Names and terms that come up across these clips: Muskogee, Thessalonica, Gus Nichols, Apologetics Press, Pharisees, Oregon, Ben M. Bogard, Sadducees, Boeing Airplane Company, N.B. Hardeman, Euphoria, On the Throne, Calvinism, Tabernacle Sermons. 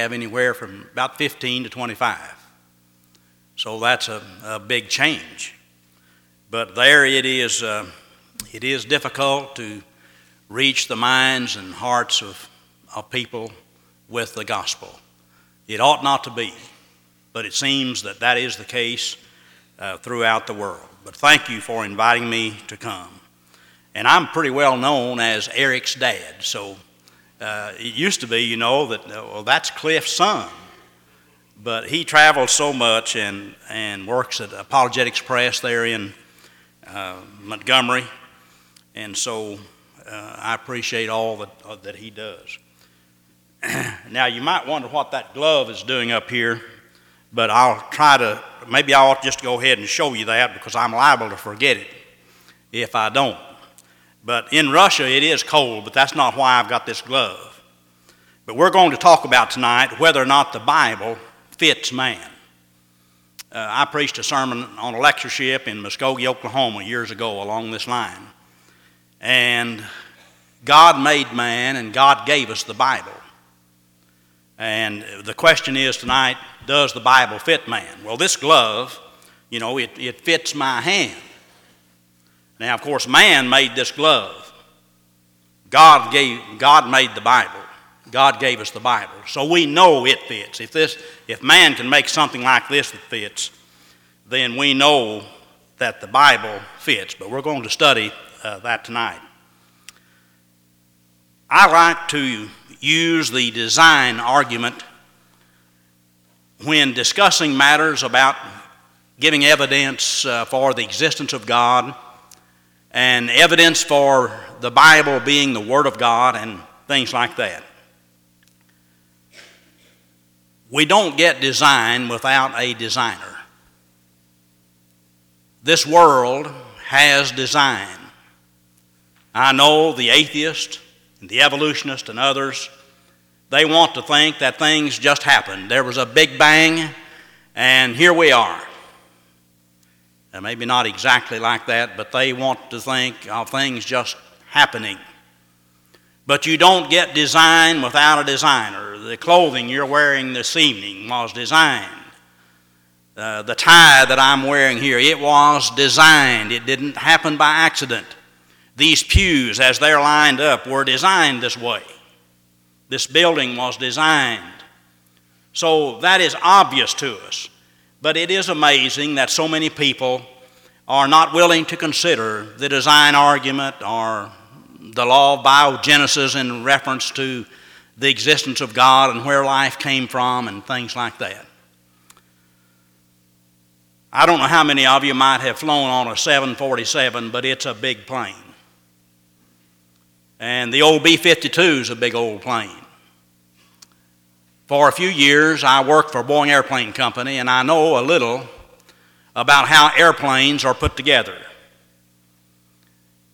have anywhere from about 15 to 25. So that's a big change. But there it is difficult to reach the minds and hearts of people with the gospel. It ought not to be, but it seems that that is the case throughout the world. But thank you for inviting me to come. And I'm pretty well known as Eric's dad, so it used to be, you know, that well, that's Cliff's son. But he travels so much and works at Apologetics Press there in Montgomery, and so I appreciate all that he does. Now, you might wonder what that glove is doing up here, but I'll try to, maybe I ought to just go ahead and show you that because I'm liable to forget it if I don't. But in Russia, it is cold, but that's not why I've got this glove. But we're going to talk about tonight whether or not the Bible fits man. I preached a sermon on a lectureship in Muskogee, Oklahoma years ago along this line. And God made man and God gave us the Bible. And the question is tonight, does the Bible fit man? Well, this glove, you know, it fits my hand. Now, of course, man made this glove. God made the Bible. God gave us the Bible. So we know it fits. If man can make something like this that fits, then we know that the Bible fits. But we're going to study that tonight. I like to use the design argument when discussing matters about giving evidence for the existence of God and evidence for the Bible being the Word of God and things like that. We don't get design without a designer. This world has design. I know the atheist and the evolutionist and others, they want to think that things just happened. There was a big bang, and here we are. Now, maybe not exactly like that, but they want to think of things just happening. But you don't get design without a designer. The clothing you're wearing this evening was designed. The tie that I'm wearing here, it was designed. It didn't happen by accident. These pews, as they're lined up, were designed this way. This building was designed. So that is obvious to us. But it is amazing that so many people are not willing to consider the design argument or the law of biogenesis in reference to the existence of God and where life came from and things like that. I don't know how many of you might have flown on a 747, but it's a big plane. And the old B-52 is a big old plane. For a few years, I worked for Boeing Airplane Company, and I know a little about how airplanes are put together.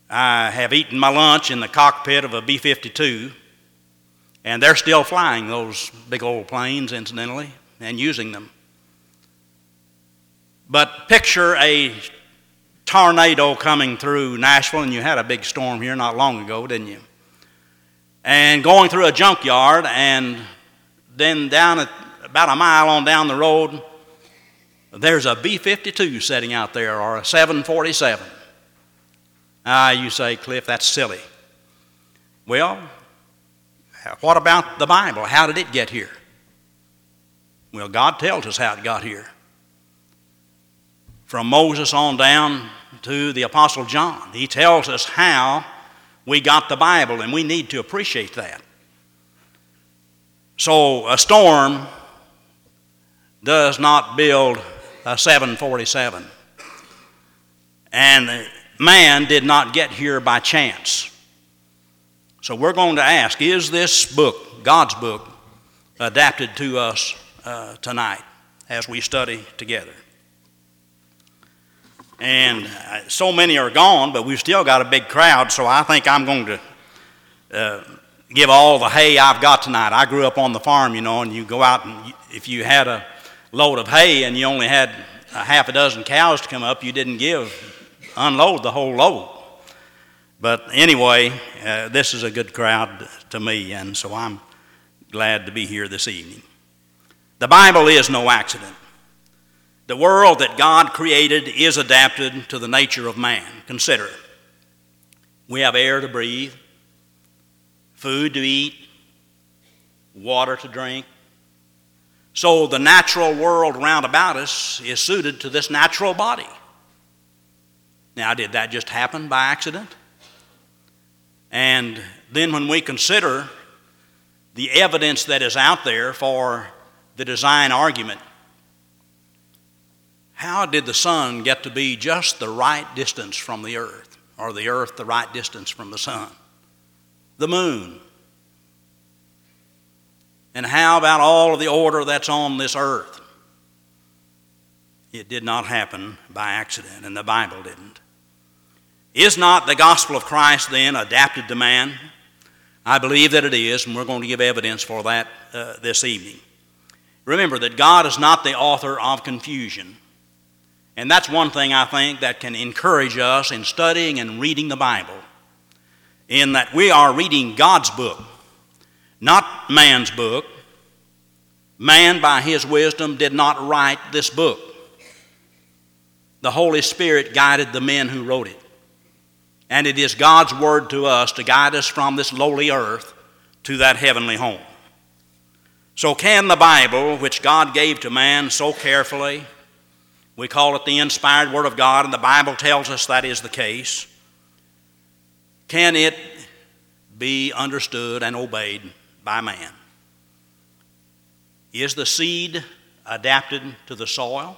I have eaten my lunch in the cockpit of a B-52, and they're still flying those big old planes, incidentally, and using them. But picture a tornado coming through Nashville, and you had a big storm here not long ago, didn't you? And going through a junkyard, and then down at about a mile on down the road, there's a B-52 sitting out there, or a 747. Ah, you say, Cliff, that's silly. Well, what about the Bible? How did it get here? Well, God tells us how it got here. From Moses on down to the Apostle John, he tells us how we got the Bible, and we need to appreciate that. So a storm does not build a 747. And man did not get here by chance. So we're going to ask, is this book, God's book, adapted to us tonight as we study together? And so many are gone, but we've still got a big crowd, so I think I'm going to give all the hay I've got tonight. I grew up on the farm, you know, and you go out and if you had a load of hay and you only had a half a dozen cows to come up, you didn't unload the whole load. But anyway, this is a good crowd to me, and so I'm glad to be here this evening. The Bible is no accident. The world that God created is adapted to the nature of man. Consider, we have air to breathe, food to eat, water to drink. So the natural world round about us is suited to this natural body. Now, did that just happen by accident? And then when we consider the evidence that is out there for the design argument, how did the sun get to be just the right distance from the earth, or the earth the right distance from the sun? The moon. And how about all of the order that's on this earth? It did not happen by accident, and the Bible didn't. Is not the gospel of Christ then adapted to man? I believe that it is, and we're going to give evidence for that this evening. Remember that God is not the author of confusion. And that's one thing I think that can encourage us in studying and reading the Bible, in that we are reading God's book, not man's book. Man, by his wisdom, did not write this book. The Holy Spirit guided the men who wrote it. And it is God's word to us to guide us from this lowly earth to that heavenly home. So can the Bible, which God gave to man so carefully, we call it the inspired word of God, and the Bible tells us that is the case, can it be understood and obeyed by man? Is the seed adapted to the soil?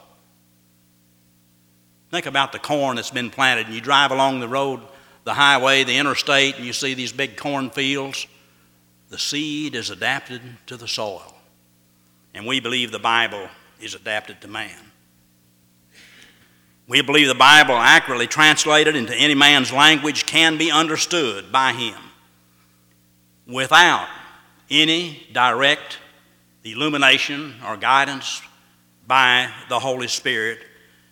Think about the corn that's been planted, and you drive along the road, the highway, the interstate, and you see these big cornfields. The seed is adapted to the soil, and we believe the Bible is adapted to man. We believe the Bible, accurately translated into any man's language, can be understood by him without any direct illumination or guidance by the Holy Spirit,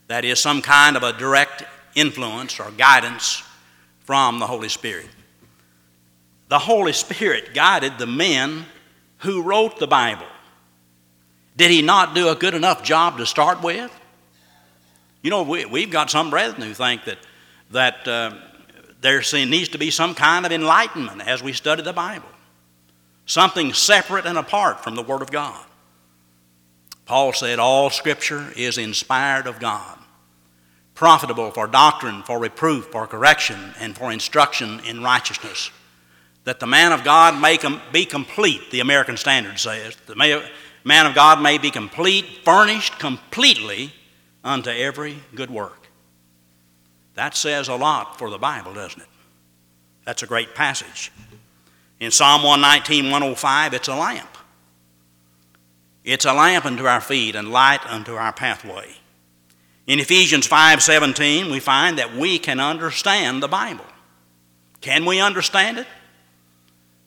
that is, some kind of a direct influence or guidance from the Holy Spirit. The Holy Spirit guided the men who wrote the Bible. Did he not do a good enough job to start with? You know, we've got some brethren who think that there needs to be some kind of enlightenment as we study the Bible, something separate and apart from the Word of God. Paul said, all Scripture is inspired of God, profitable for doctrine, for reproof, for correction, and for instruction in righteousness, that the man of God may be complete, the American Standard says. The man of God may be complete, furnished completely unto every good work. That says a lot for the Bible, doesn't it? That's a great passage. In Psalm 119, 105, it's a lamp. It's a lamp unto our feet and light unto our pathway. In Ephesians 5:17, we find that we can understand the Bible. Can we understand it?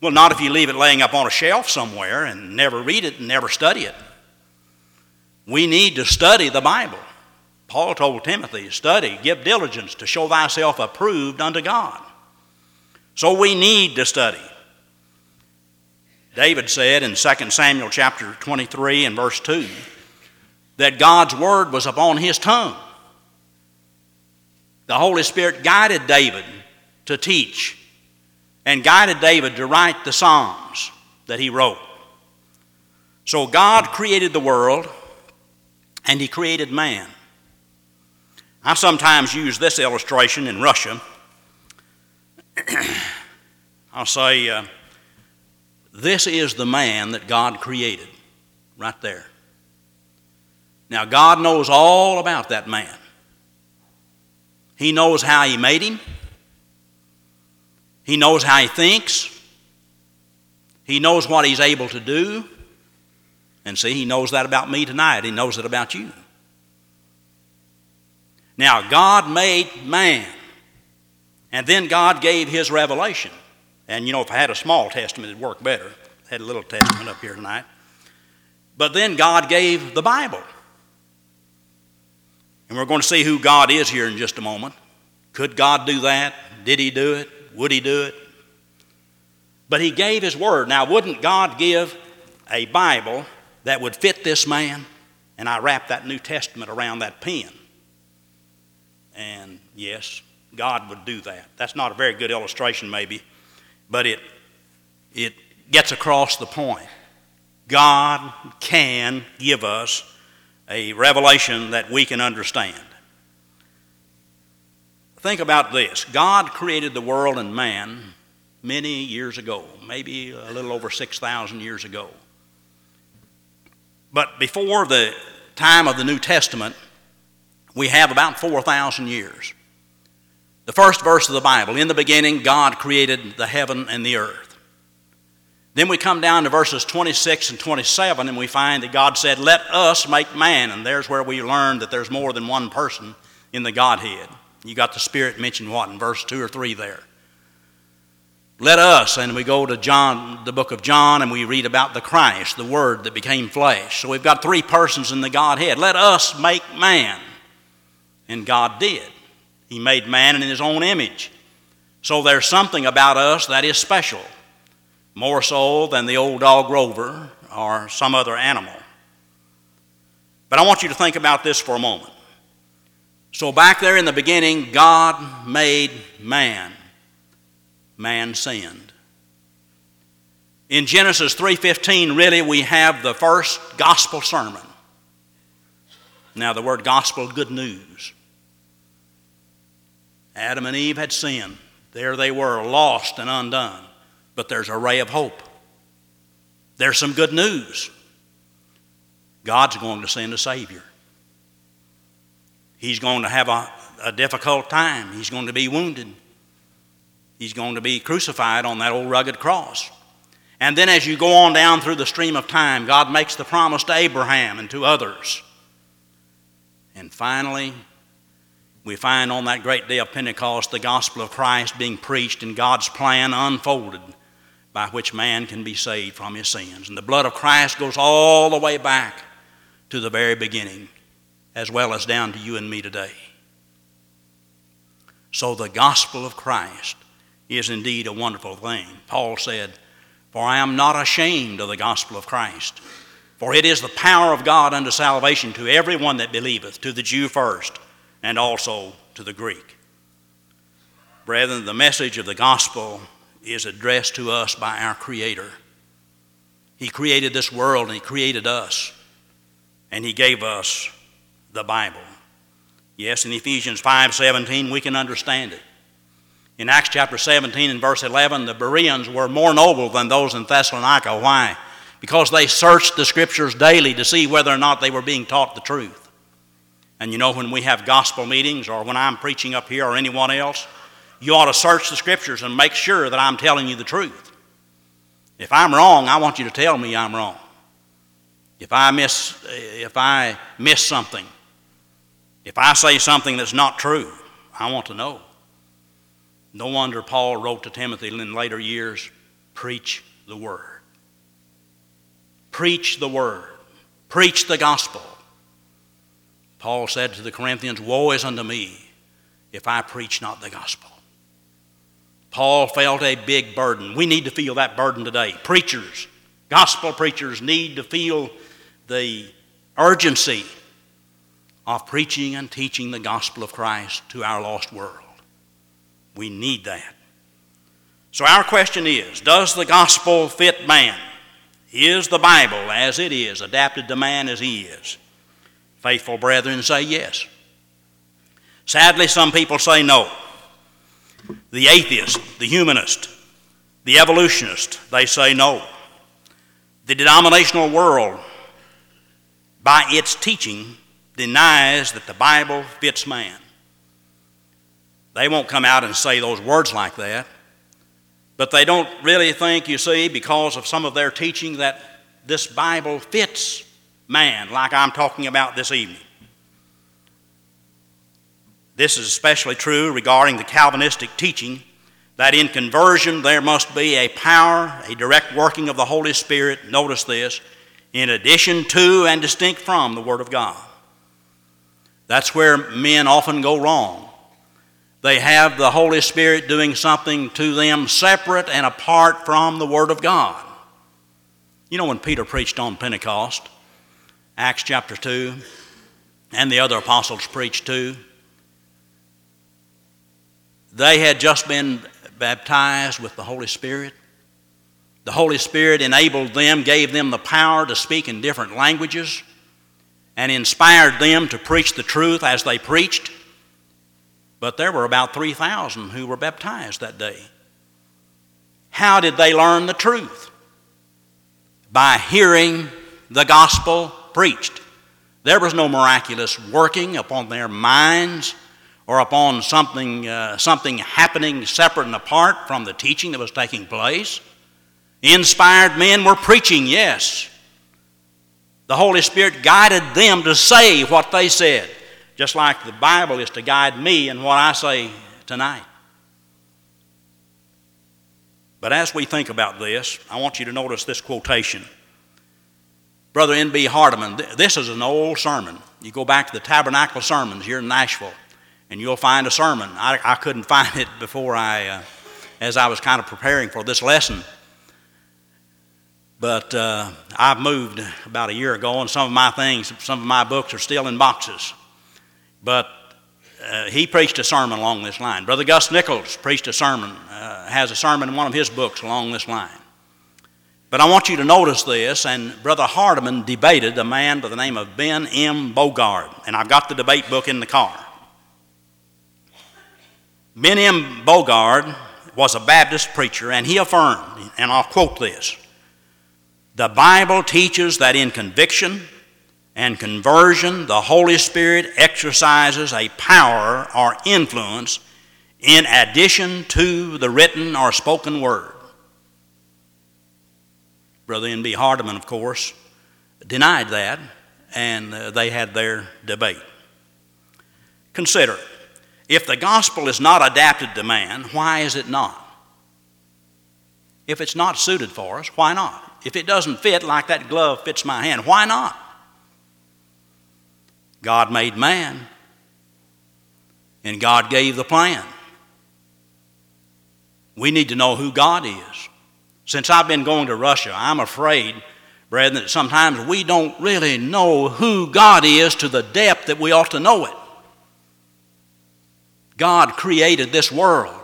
Well, not if you leave it laying up on a shelf somewhere and never read it and never study it. We need to study the Bible. Paul told Timothy, study, give diligence to show thyself approved unto God. So we need to study. David said in 2 Samuel chapter 23 and verse 2 that God's word was upon his tongue. The Holy Spirit guided David to teach and guided David to write the Psalms that he wrote. So God created the world and he created man. I sometimes use this illustration in Russia. I'll say, this is the man that God created, right there. Now, God knows all about that man. He knows how he made him. He knows how he thinks. He knows what he's able to do. And see, he knows that about me tonight. He knows it about you. Now, God made man, and then God gave his revelation. And, you know, if I had a small testament, it would work better. I had a little testament up here tonight. But then God gave the Bible. And we're going to see who God is here in just a moment. Could God do that? Did he do it? Would he do it? But he gave his word. Now, wouldn't God give a Bible that would fit this man, and I wrapped that New Testament around that pen. And yes, God would do that. That's not a very good illustration maybe, but it gets across the point. God can give us a revelation that we can understand. Think about this. God created the world and man many years ago, maybe a little over 6,000 years ago. But before the time of the New Testament, we have about 4,000 years. The first verse of the Bible, in the beginning God created the heaven and the earth. Then we come down to verses 26 and 27, and we find that God said, let us make man. And there's where we learn that there's more than one person in the Godhead. You got the Spirit mentioned, what, in verse 2 or 3 there. Let us, and we go to John, the book of John, and we read about the Christ, the Word that became flesh. So we've got three persons in the Godhead. Let us make man. And God did. He made man in his own image. So there's something about us that is special, more so than the old dog Rover or some other animal. But I want you to think about this for a moment. So back there in the beginning, God made man. Man sinned. In Genesis 3:15, really, we have the first gospel sermon. Now, the word gospel, good news. Adam and Eve had sinned. There they were, lost and undone. But there's a ray of hope. There's some good news. God's going to send a Savior. He's going to have a difficult time. He's going to be wounded. He's going to be crucified on that old rugged cross. And then as you go on down through the stream of time, God makes the promise to Abraham and to others. And finally, we find on that great day of Pentecost, the gospel of Christ being preached and God's plan unfolded by which man can be saved from his sins. And the blood of Christ goes all the way back to the very beginning, as well as down to you and me today. So the gospel of Christ is indeed a wonderful thing. Paul said, for I am not ashamed of the gospel of Christ, for it is the power of God unto salvation to everyone that believeth, to the Jew first, and also to the Greek. Brethren, the message of the gospel is addressed to us by our Creator. He created this world and He created us, and He gave us the Bible. Yes, in Ephesians 5:17, we can understand it. In Acts chapter 17 and verse 11, the Bereans were more noble than those in Thessalonica. Why? Because they searched the Scriptures daily to see whether or not they were being taught the truth. And you know, when we have gospel meetings or when I'm preaching up here or anyone else, you ought to search the Scriptures and make sure that I'm telling you the truth. If I'm wrong, I want you to tell me I'm wrong. If I miss something, if I say something that's not true, I want to know. No wonder Paul wrote to Timothy in later years, preach the word. Preach the word. Preach the gospel. Paul said to the Corinthians, woe is unto me if I preach not the gospel. Paul felt a big burden. We need to feel that burden today. Preachers, gospel preachers need to feel the urgency of preaching and teaching the gospel of Christ to our lost world. We need that. So our question is, does the gospel fit man? Is the Bible as it is, adapted to man as he is? Faithful brethren say yes. Sadly, some people say no. The atheist, the humanist, the evolutionist, they say no. The denominational world, by its teaching, denies that the Bible fits man. They won't come out and say those words like that, but they don't really think, you see, because of some of their teaching, that this Bible fits man, like I'm talking about this evening. This is especially true regarding the Calvinistic teaching that in conversion there must be a power, a direct working of the Holy Spirit, notice this, in addition to and distinct from the Word of God. That's where men often go wrong. They have the Holy Spirit doing something to them separate and apart from the Word of God. You know, when Peter preached on Pentecost, Acts chapter 2, and the other apostles preached too, they had just been baptized with the Holy Spirit. The Holy Spirit enabled them, gave them the power to speak in different languages, and inspired them to preach the truth as they preached. But there were about 3,000 who were baptized that day. How did they learn the truth? By hearing the gospel preached. There was no miraculous working upon their minds or upon something happening separate and apart from the teaching that was taking place. Inspired men were preaching, yes. The Holy Spirit guided them to say what they said, just like the Bible is to guide me in what I say tonight. But as we think about this, I want you to notice this quotation. Brother N.B. Hardeman, this is an old sermon. You go back to the Tabernacle Sermons here in Nashville, and you'll find a sermon. I couldn't find it before as I was kind of preparing for this lesson. But I moved about a year ago, and some of my books are still in boxes. But he preached a sermon along this line. Brother Gus Nichols preached a sermon, has a sermon in one of his books along this line. But I want you to notice this, and Brother Hardeman debated a man by the name of Ben M. Bogard, and I've got the debate book in the car. Ben M. Bogard was a Baptist preacher, and he affirmed, and I'll quote this, "The Bible teaches that in conviction and conversion, the Holy Spirit exercises a power or influence in addition to the written or spoken word." Brother N.B. Hardeman, of course, denied that, and they had their debate. Consider, if the gospel is not adapted to man, why is it not? If it's not suited for us, why not? If it doesn't fit like that glove fits my hand, why not? God made man, and God gave the plan. We need to know who God is. Since I've been going to Russia, I'm afraid, brethren, that sometimes we don't really know who God is to the depth that we ought to know it. God created this world.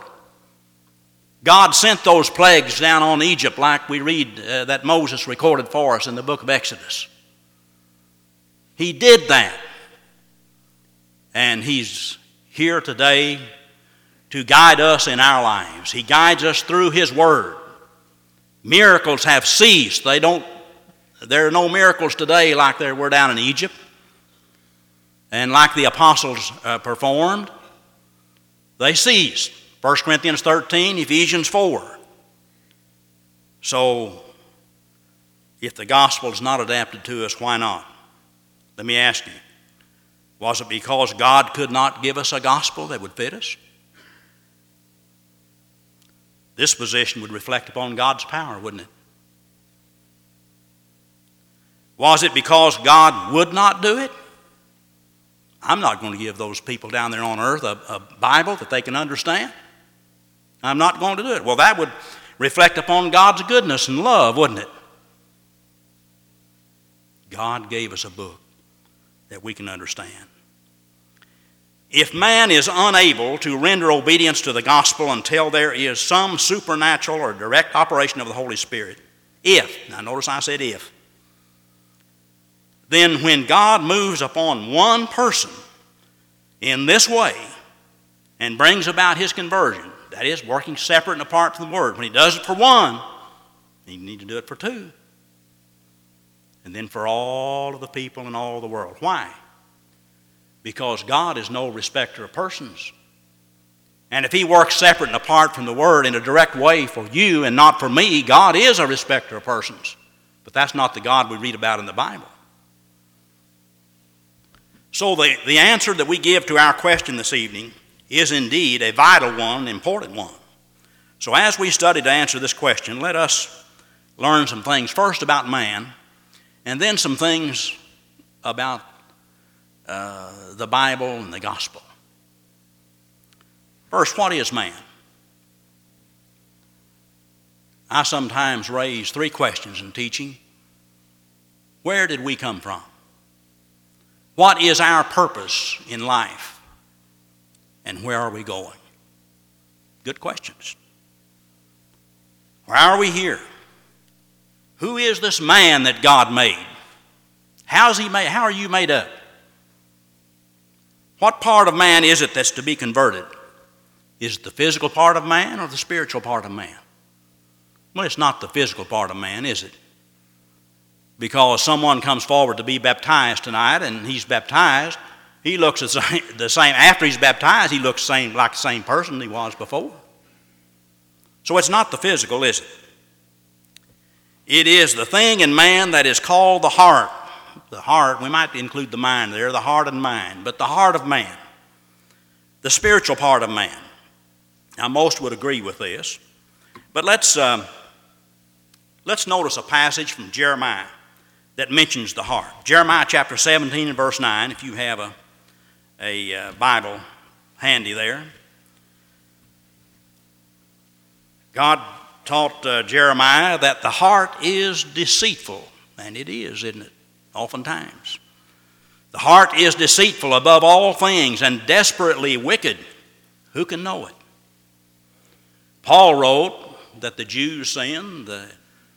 God sent those plagues down on Egypt like we read that Moses recorded for us in the book of Exodus. He did that. And he's here today to guide us in our lives. He guides us through his word. Miracles have ceased. There are no miracles today like there were down in Egypt and like the apostles performed. They ceased. 1 Corinthians 13, Ephesians 4. So, if the gospel is not adapted to us, why not? Let me ask you, was it because God could not give us a gospel that would fit us? This position would reflect upon God's power, wouldn't it? Was it because God would not do it? I'm not going to give those people down there on earth a Bible that they can understand. I'm not going to do it. Well, that would reflect upon God's goodness and love, wouldn't it? God gave us a book that we can understand. If man is unable to render obedience to the gospel until there is some supernatural or direct operation of the Holy Spirit, now notice I said if, then when God moves upon one person in this way and brings about his conversion, that is, working separate and apart from the Word, when he does it for one, he needs to do it for two. And then for all of the people in all the world. Why? Because God is no respecter of persons. And if he works separate and apart from the Word in a direct way for you and not for me, God is a respecter of persons. But that's not the God we read about in the Bible. So the answer that we give to our question this evening is indeed a vital one, an important one. So as we study to answer this question, let us learn some things first about man, and then some things about the Bible and the gospel. First, what is man? I sometimes raise three questions in teaching. Where did we come from? What is our purpose in life? And where are we going? Good questions. Why are we here? Who is this man that God made? How's he made? How are you made up? What part of man is it that's to be converted? Is it the physical part of man or the spiritual part of man? Well, it's not the physical part of man, is it? Because someone comes forward to be baptized tonight and he's baptized, he looks the same. After he's baptized, he looks like the same person he was before. So it's not the physical, is it? It is the thing in man that is called the heart. The heart, we might include the mind there, the heart and mind, but the heart of man, the spiritual part of man. Now, most would agree with this, but let's notice a passage from Jeremiah that mentions the heart. Jeremiah chapter 17 and verse 9, if you have a Bible handy there. God taught Jeremiah that the heart is deceitful, and it is, isn't it? Oftentimes. The heart is deceitful above all things and desperately wicked. Who can know it? Paul wrote that the Jews sin, the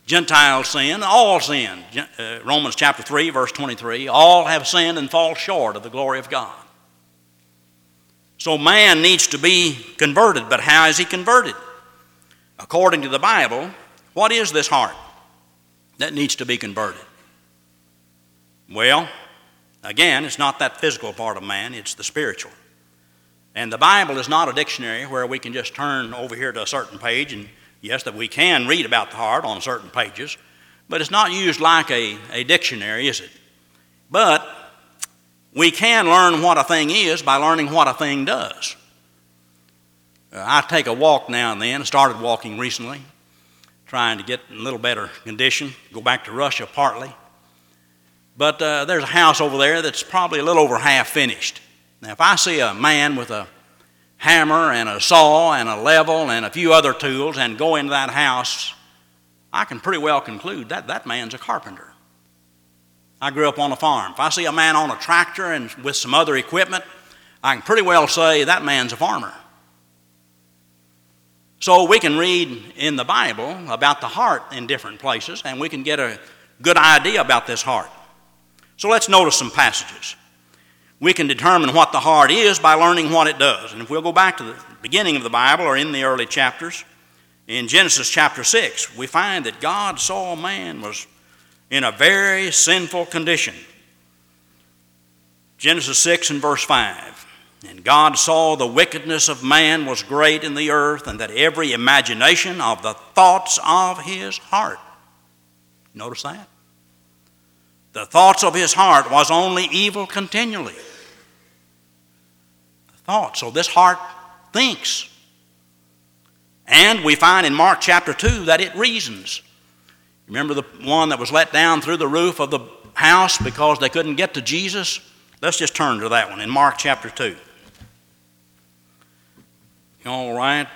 Gentiles sin, all sin. Romans chapter 3, verse 23, all have sinned and fall short of the glory of God. So man needs to be converted, but how is he converted? According to the Bible, what is this heart that needs to be converted? Well, again, it's not that physical part of man, it's the spiritual. And the Bible is not a dictionary where we can just turn over here to a certain page, and yes, that we can read about the heart on certain pages, but it's not used like a dictionary, is it? But we can learn what a thing is by learning what a thing does. I take a walk now and then. I started walking recently, trying to get in a little better condition, go back to Russia partly. But there's a house over there that's probably a little over half finished. Now, if I see a man with a hammer and a saw and a level and a few other tools and go into that house, I can pretty well conclude that that man's a carpenter. I grew up on a farm. If I see a man on a tractor and with some other equipment, I can pretty well say that man's a farmer. So we can read in the Bible about the heart in different places, and we can get a good idea about this heart. So let's notice some passages. We can determine what the heart is by learning what it does. And if we'll go back to the beginning of the Bible or in the early chapters, in Genesis chapter 6, we find that God saw man was in a very sinful condition. Genesis 6 and verse 5, "And God saw the wickedness of man was great in the earth, and that every imagination of the thoughts of his heart." Notice that. The thoughts of his heart was only evil continually. The thoughts. So this heart thinks. And we find in Mark chapter 2 that it reasons. Remember the one that was let down through the roof of the house because they couldn't get to Jesus? Let's just turn to that one in Mark chapter 2. All right.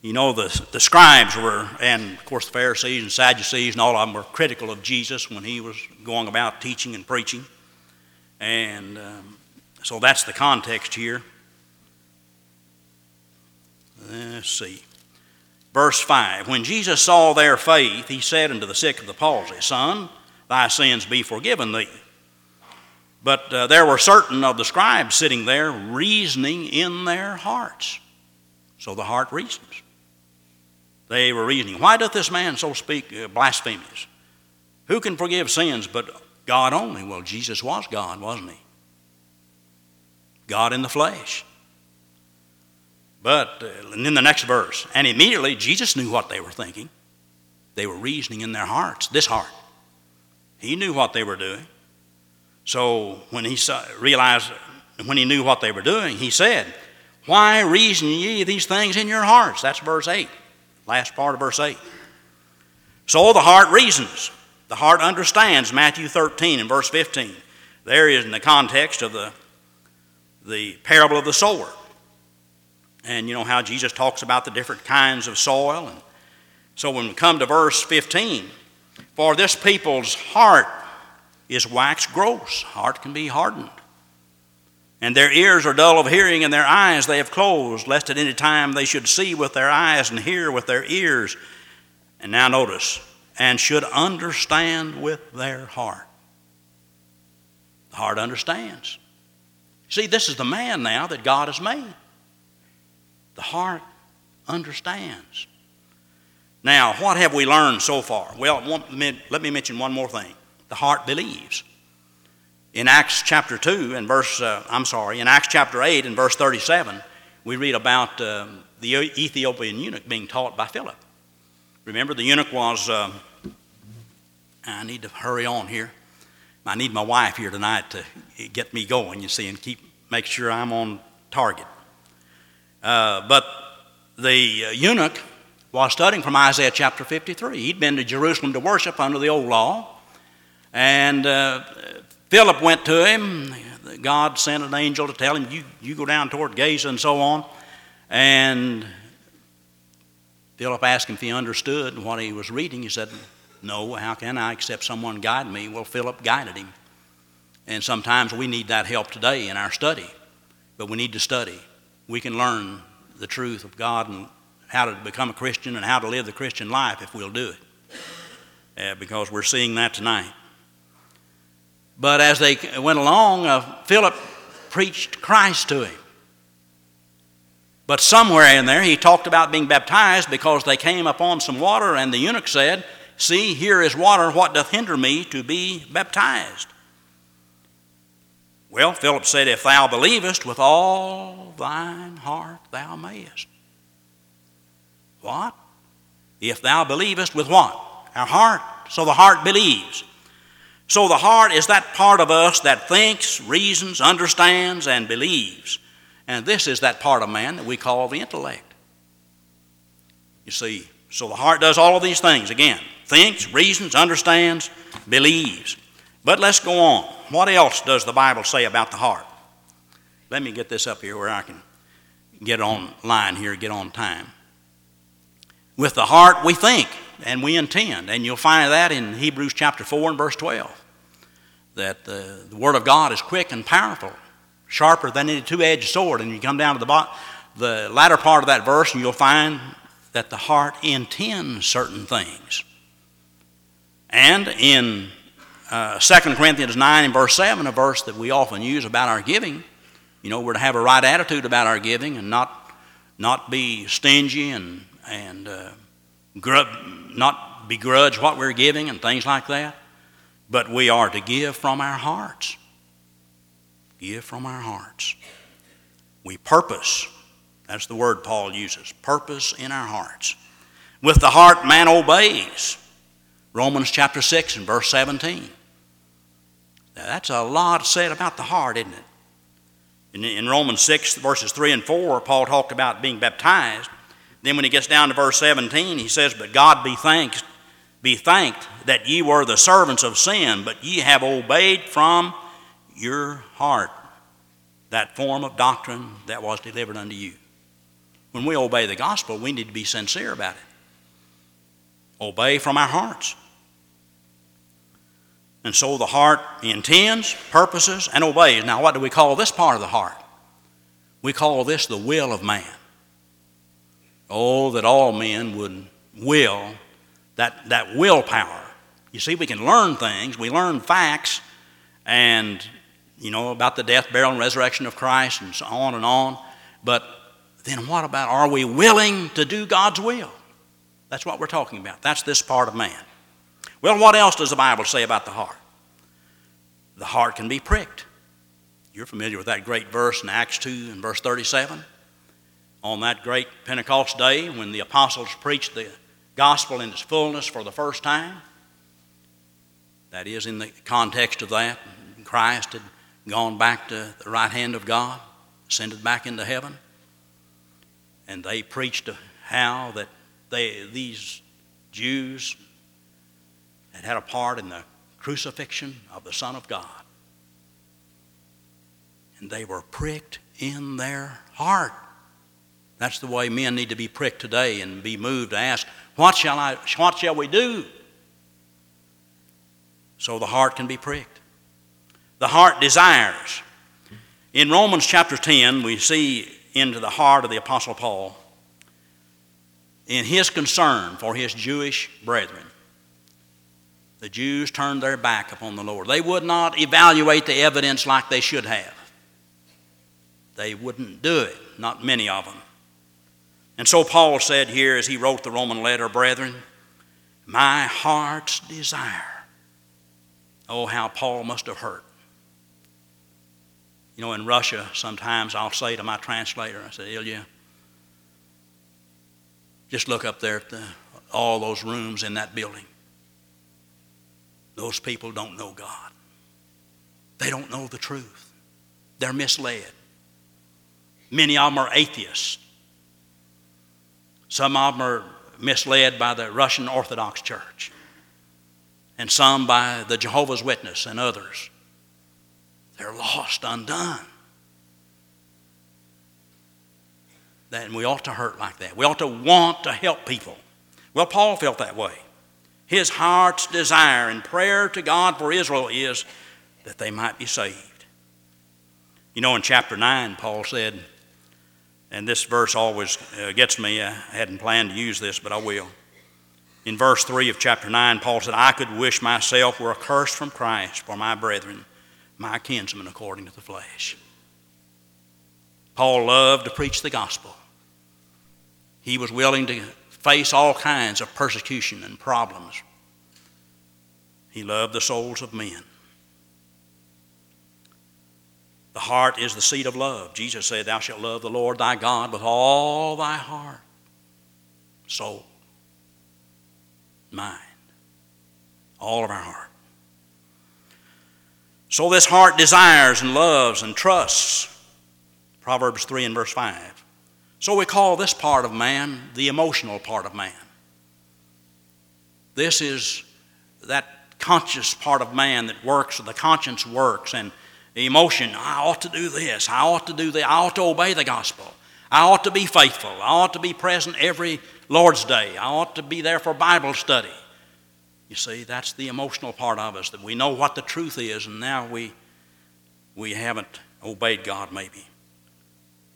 You know, the scribes were, and of course the Pharisees and Sadducees and all of them were critical of Jesus when he was going about teaching and preaching. And so that's the context here. Let's see. Verse 5, "When Jesus saw their faith, he said unto the sick of the palsy, Son, thy sins be forgiven thee. But there were certain of the scribes sitting there reasoning in their hearts." So the heart reasons. They were reasoning, "Why doth this man so speak blasphemies? Who can forgive sins but God only?" Well, Jesus was God, wasn't he? God in the flesh. But and in the next verse, "And immediately Jesus knew what they were thinking." They were reasoning in their hearts, this heart. He knew what they were doing. So when he realized, when he knew what they were doing, he said, "Why reason ye these things in your hearts?" That's verse 8, last part of verse 8. So the heart reasons. The heart understands. Matthew 13 and verse 15. There is in the context of the parable of the sower. And you know how Jesus talks about the different kinds of soil. And so when we come to verse 15, For this people's heart is wax gross. Heart can be hardened. And their ears are dull of hearing, and their eyes they have closed, lest at any time they should see with their eyes and hear with their ears. And now notice, and should understand with their heart. The heart understands. See, this is the man now that God has made. The heart understands. Now, what have we learned so far? Well, let me mention one more thing. The heart believes. In Acts chapter 2 and in Acts chapter 8 and verse 37, we read about the Ethiopian eunuch being taught by Philip. Remember, the eunuch was, I need to hurry on here. I need my wife here tonight to get me going, you see, and make sure I'm on target. But the eunuch was studying from Isaiah chapter 53. He'd been to Jerusalem to worship under the old law. And Philip went to him. God sent an angel to tell him, you go down toward Gaza and so on. And Philip asked him if he understood what he was reading. He said, no, how can I except someone guide me? Well, Philip guided him. And sometimes we need that help today in our study. But we need to study. We can learn the truth of God and how to become a Christian and how to live the Christian life if we'll do it. Because we're seeing that tonight. But as they went along, Philip preached Christ to him. But somewhere in there, he talked about being baptized because they came upon some water, and the eunuch said, see, here is water, what doth hinder me to be baptized? Well, Philip said, if thou believest with all thine heart thou mayest. What? If thou believest with what? Our heart. So the heart believes. So the heart is that part of us that thinks, reasons, understands, and believes. And this is that part of man that we call the intellect. You see, so the heart does all of these things again. Thinks, reasons, understands, believes. But let's go on. What else does the Bible say about the heart? Let me get this up here where I can get online here, get on time. With the heart we think and we intend. And you'll find that in Hebrews chapter 4 and verse 12. That the Word of God is quick and powerful, sharper than any two-edged sword. And you come down to the latter part of that verse and you'll find that the heart intends certain things. And in 2 Corinthians 9 and verse 7, a verse that we often use about our giving, you know, we're to have a right attitude about our giving and not be stingy and not begrudge what we're giving and things like that. But we are to give from our hearts. Give from our hearts. We purpose. That's the word Paul uses, purpose in our hearts. With the heart man obeys. Romans chapter 6 and verse 17. Now that's a lot said about the heart, isn't it? In Romans 6 verses 3 and 4, Paul talked about being baptized. Then when he gets down to verse 17, he says, but God be thanked that ye were the servants of sin, but ye have obeyed from your heart that form of doctrine that was delivered unto you. When we obey the gospel, we need to be sincere about it. Obey from our hearts. And so the heart intends, purposes, and obeys. Now, what do we call this part of the heart? We call this the will of man. Oh, that all men would will, that willpower. You see, we can learn things. We learn facts and, you know, about the death, burial, and resurrection of Christ and so on and on. But then what about, are we willing to do God's will? That's what we're talking about. That's this part of man. Well, what else does the Bible say about the heart? The heart can be pricked. You're familiar with that great verse in Acts 2 and verse 37. On that great Pentecost day when the apostles preached the gospel in its fullness for the first time. That is in the context of that. Christ had gone back to the right hand of God, ascended back into heaven. And they preached how that these Jews had a part in the crucifixion of the Son of God. And they were pricked in their heart. That's the way men need to be pricked today and be moved to ask, what shall we do? so the heart can be pricked. The heart desires. In Romans chapter 10, we see into the heart of the Apostle Paul in his concern for his Jewish brethren. The Jews turned their back upon the Lord. They would not evaluate the evidence like they should have. They wouldn't do it, not many of them. And so Paul said here as he wrote the Roman letter, brethren, my heart's desire. Oh, how Paul must have hurt. You know, in Russia, sometimes I'll say to my translator, I say, Ilya, just look up there at all those rooms in that building. Those people don't know God. They don't know the truth. They're misled. Many of them are atheists. Some of them are misled by the Russian Orthodox Church, and some by the Jehovah's Witness and others. They're lost, undone. And we ought to hurt like that. We ought to want to help people. Well, Paul felt that way. His heart's desire and prayer to God for Israel is that they might be saved. You know, in chapter 9, Paul said, and this verse always gets me. I hadn't planned to use this, but I will. In verse 3 of chapter 9, Paul said, I could wish myself were accursed from Christ for my brethren, my kinsmen according to the flesh. Paul loved to preach the gospel. He was willing to face all kinds of persecution and problems. He loved the souls of men. The heart is the seat of love. Jesus said, thou shalt love the Lord thy God with all thy heart, soul, mind, all of our heart. So this heart desires and loves and trusts. Proverbs 3 and verse 5. So we call this part of man the emotional part of man. This is that conscious part of man that works, the conscience works, and emotion, I ought to do this, I ought to do that, I ought to obey the gospel, I ought to be faithful, I ought to be present every Lord's Day, I ought to be there for Bible study. You see, that's the emotional part of us, that we know what the truth is, and now we haven't obeyed God maybe.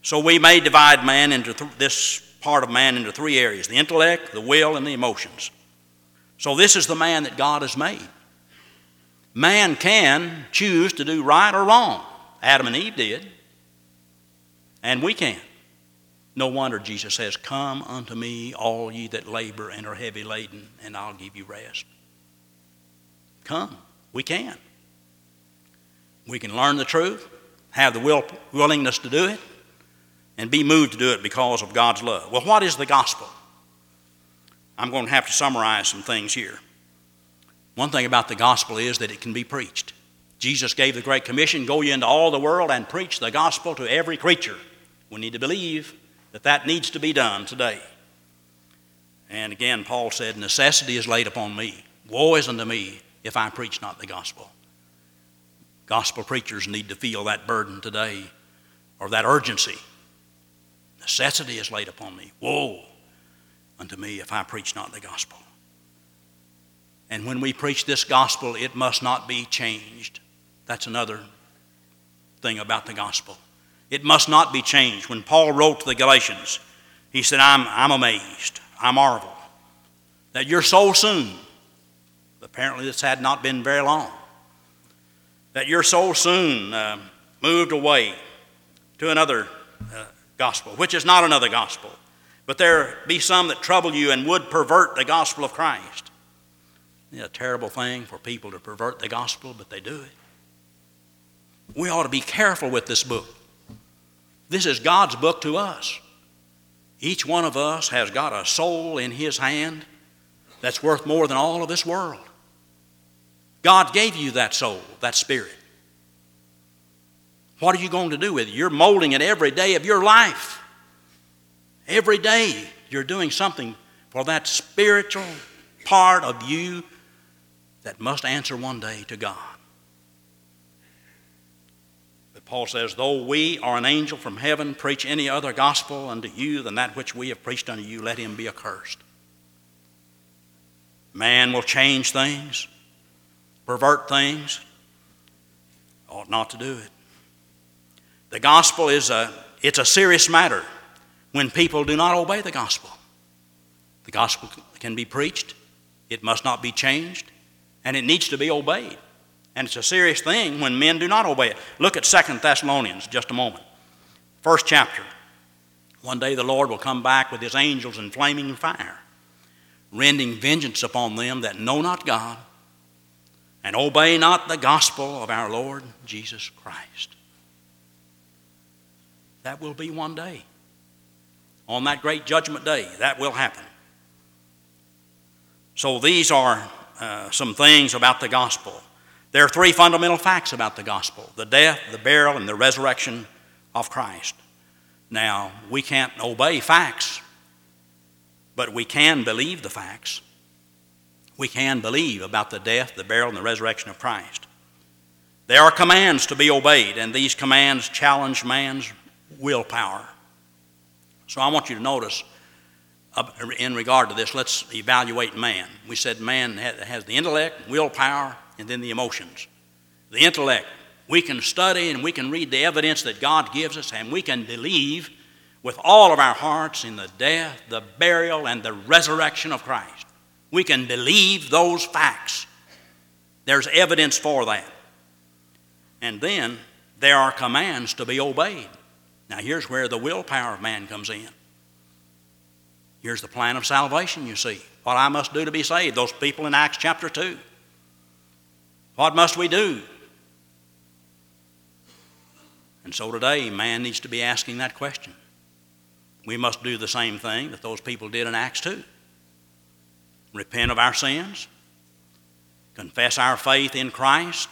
So we may divide man into this part of man into three areas, the intellect, the will, and the emotions. So this is the man that God has made. Man can choose to do right or wrong. Adam and Eve did, and we can. No wonder Jesus says, come unto me, all ye that labor and are heavy laden, and I'll give you rest. Come. We can. We can learn the truth, have the willingness to do it, and be moved to do it because of God's love. Well, what is the gospel? I'm going to have to summarize some things here. One thing about the gospel is that it can be preached. Jesus gave the Great Commission, go ye into all the world and preach the gospel to every creature. We need to believe that that needs to be done today. And again, Paul said, necessity is laid upon me. Woe is unto me if I preach not the gospel. Gospel preachers need to feel that burden today, or that urgency. Necessity is laid upon me. Woe unto me if I preach not the gospel. And when we preach this gospel, it must not be changed. That's another thing about the gospel. It must not be changed. When Paul wrote to the Galatians, he said, I'm amazed, I marvel, that you're so soon, apparently this had not been very long, that you're so soon moved away to another gospel, which is not another gospel, but there be some that trouble you and would pervert the gospel of Christ. It's a terrible thing for people to pervert the gospel, but they do it. We ought to be careful with this book. This is God's book to us. Each one of us has got a soul in his hand that's worth more than all of this world. God gave you that soul, that spirit. What are you going to do with it? You're molding it every day of your life. Every day you're doing something for that spiritual part of you that must answer one day to God. But Paul says, though we or an angel from heaven preach any other gospel unto you than that which we have preached unto you, let him be accursed. Man will change things. pervert things, ought not to do it. The gospel is it's a serious matter when people do not obey the gospel. The gospel can be preached, it must not be changed, and it needs to be obeyed. And it's a serious thing when men do not obey it. Look at 2 Thessalonians just a moment. First chapter. One day the Lord will come back with his angels in flaming fire, rending vengeance upon them that know not God and obey not the gospel of our Lord Jesus Christ. That will be one day. On that great judgment day, that will happen. So these are some things about the gospel. There are three fundamental facts about the gospel: the death, the burial, and the resurrection of Christ. Now, we can't obey facts, but we can believe the facts. We can believe about the death, the burial, and the resurrection of Christ. There are commands to be obeyed, and these commands challenge man's willpower. So I want you to notice, in regard to this, let's evaluate man. We said man has the intellect, willpower, and then the emotions. The intellect, we can study and we can read the evidence that God gives us, and we can believe with all of our hearts in the death, the burial, and the resurrection of Christ. We can believe those facts. There's evidence for that. And then there are commands to be obeyed. Now here's where the willpower of man comes in. Here's the plan of salvation, you see. What I must do to be saved, those people in Acts chapter 2. What must we do? And so today, man needs to be asking that question. We must do the same thing that those people did in Acts 2. Repent of our sins. Confess our faith in Christ,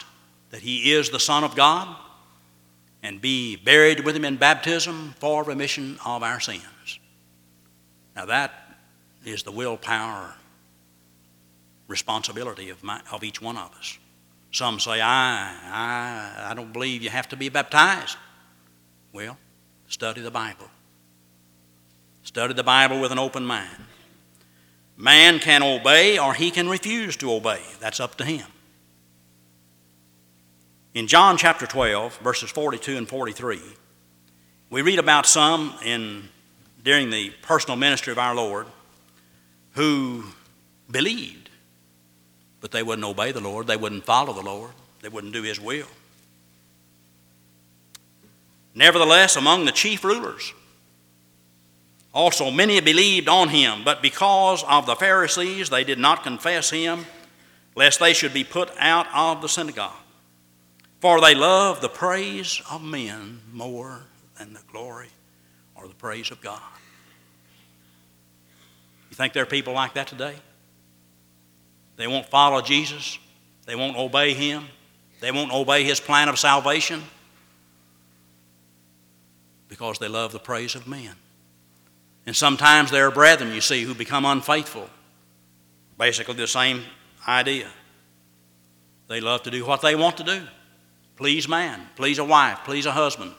that he is the Son of God, and be buried with him in baptism for remission of our sins. Now that is the willpower responsibility of each one of us. Some say, I don't believe you have to be baptized. Well, study the Bible. Study the Bible with an open mind. Man can obey or he can refuse to obey. That's up to him. In John chapter 12, verses 42 and 43, we read about some during the personal ministry of our Lord who believed, but they wouldn't obey the Lord. They wouldn't follow the Lord. They wouldn't do his will. Nevertheless, among the chief rulers, also many believed on him, but because of the Pharisees, they did not confess him, lest they should be put out of the synagogue. For they loved the praise of men more than the glory or the praise of God. You think there are people like that today? They won't follow Jesus. They won't obey him. They won't obey his plan of salvation because they love the praise of men. And sometimes there are brethren, you see, who become unfaithful. Basically the same idea. They love to do what they want to do. Please man, please a wife, please a husband,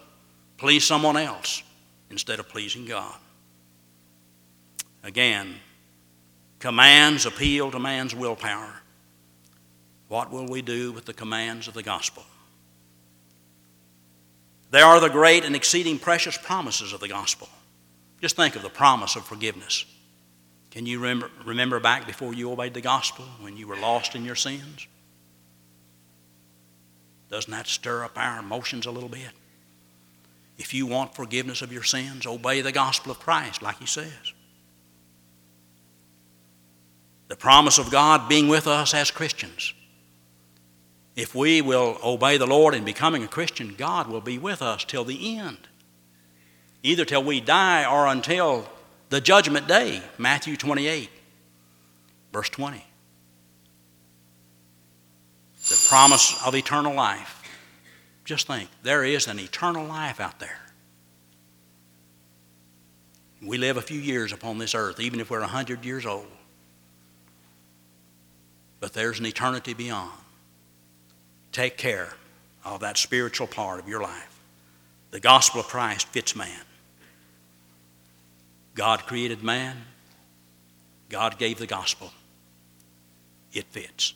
please someone else instead of pleasing God. Again, commands appeal to man's willpower. What will we do with the commands of the gospel? There are the great and exceeding precious promises of the gospel. Just think of the promise of forgiveness. Can you remember back before you obeyed the gospel when you were lost in your sins? Doesn't that stir up our emotions a little bit? If you want forgiveness of your sins, obey the gospel of Christ like he says. The promise of God being with us as Christians. If we will obey the Lord in becoming a Christian, God will be with us till the end. Either till we die or until the judgment day, Matthew 28, verse 20. The promise of eternal life. Just think, there is an eternal life out there. We live a few years upon this earth, even if we're 100 years old. But there's an eternity beyond. Take care of that spiritual part of your life. The gospel of Christ fits man. God created man. God gave the gospel. It fits.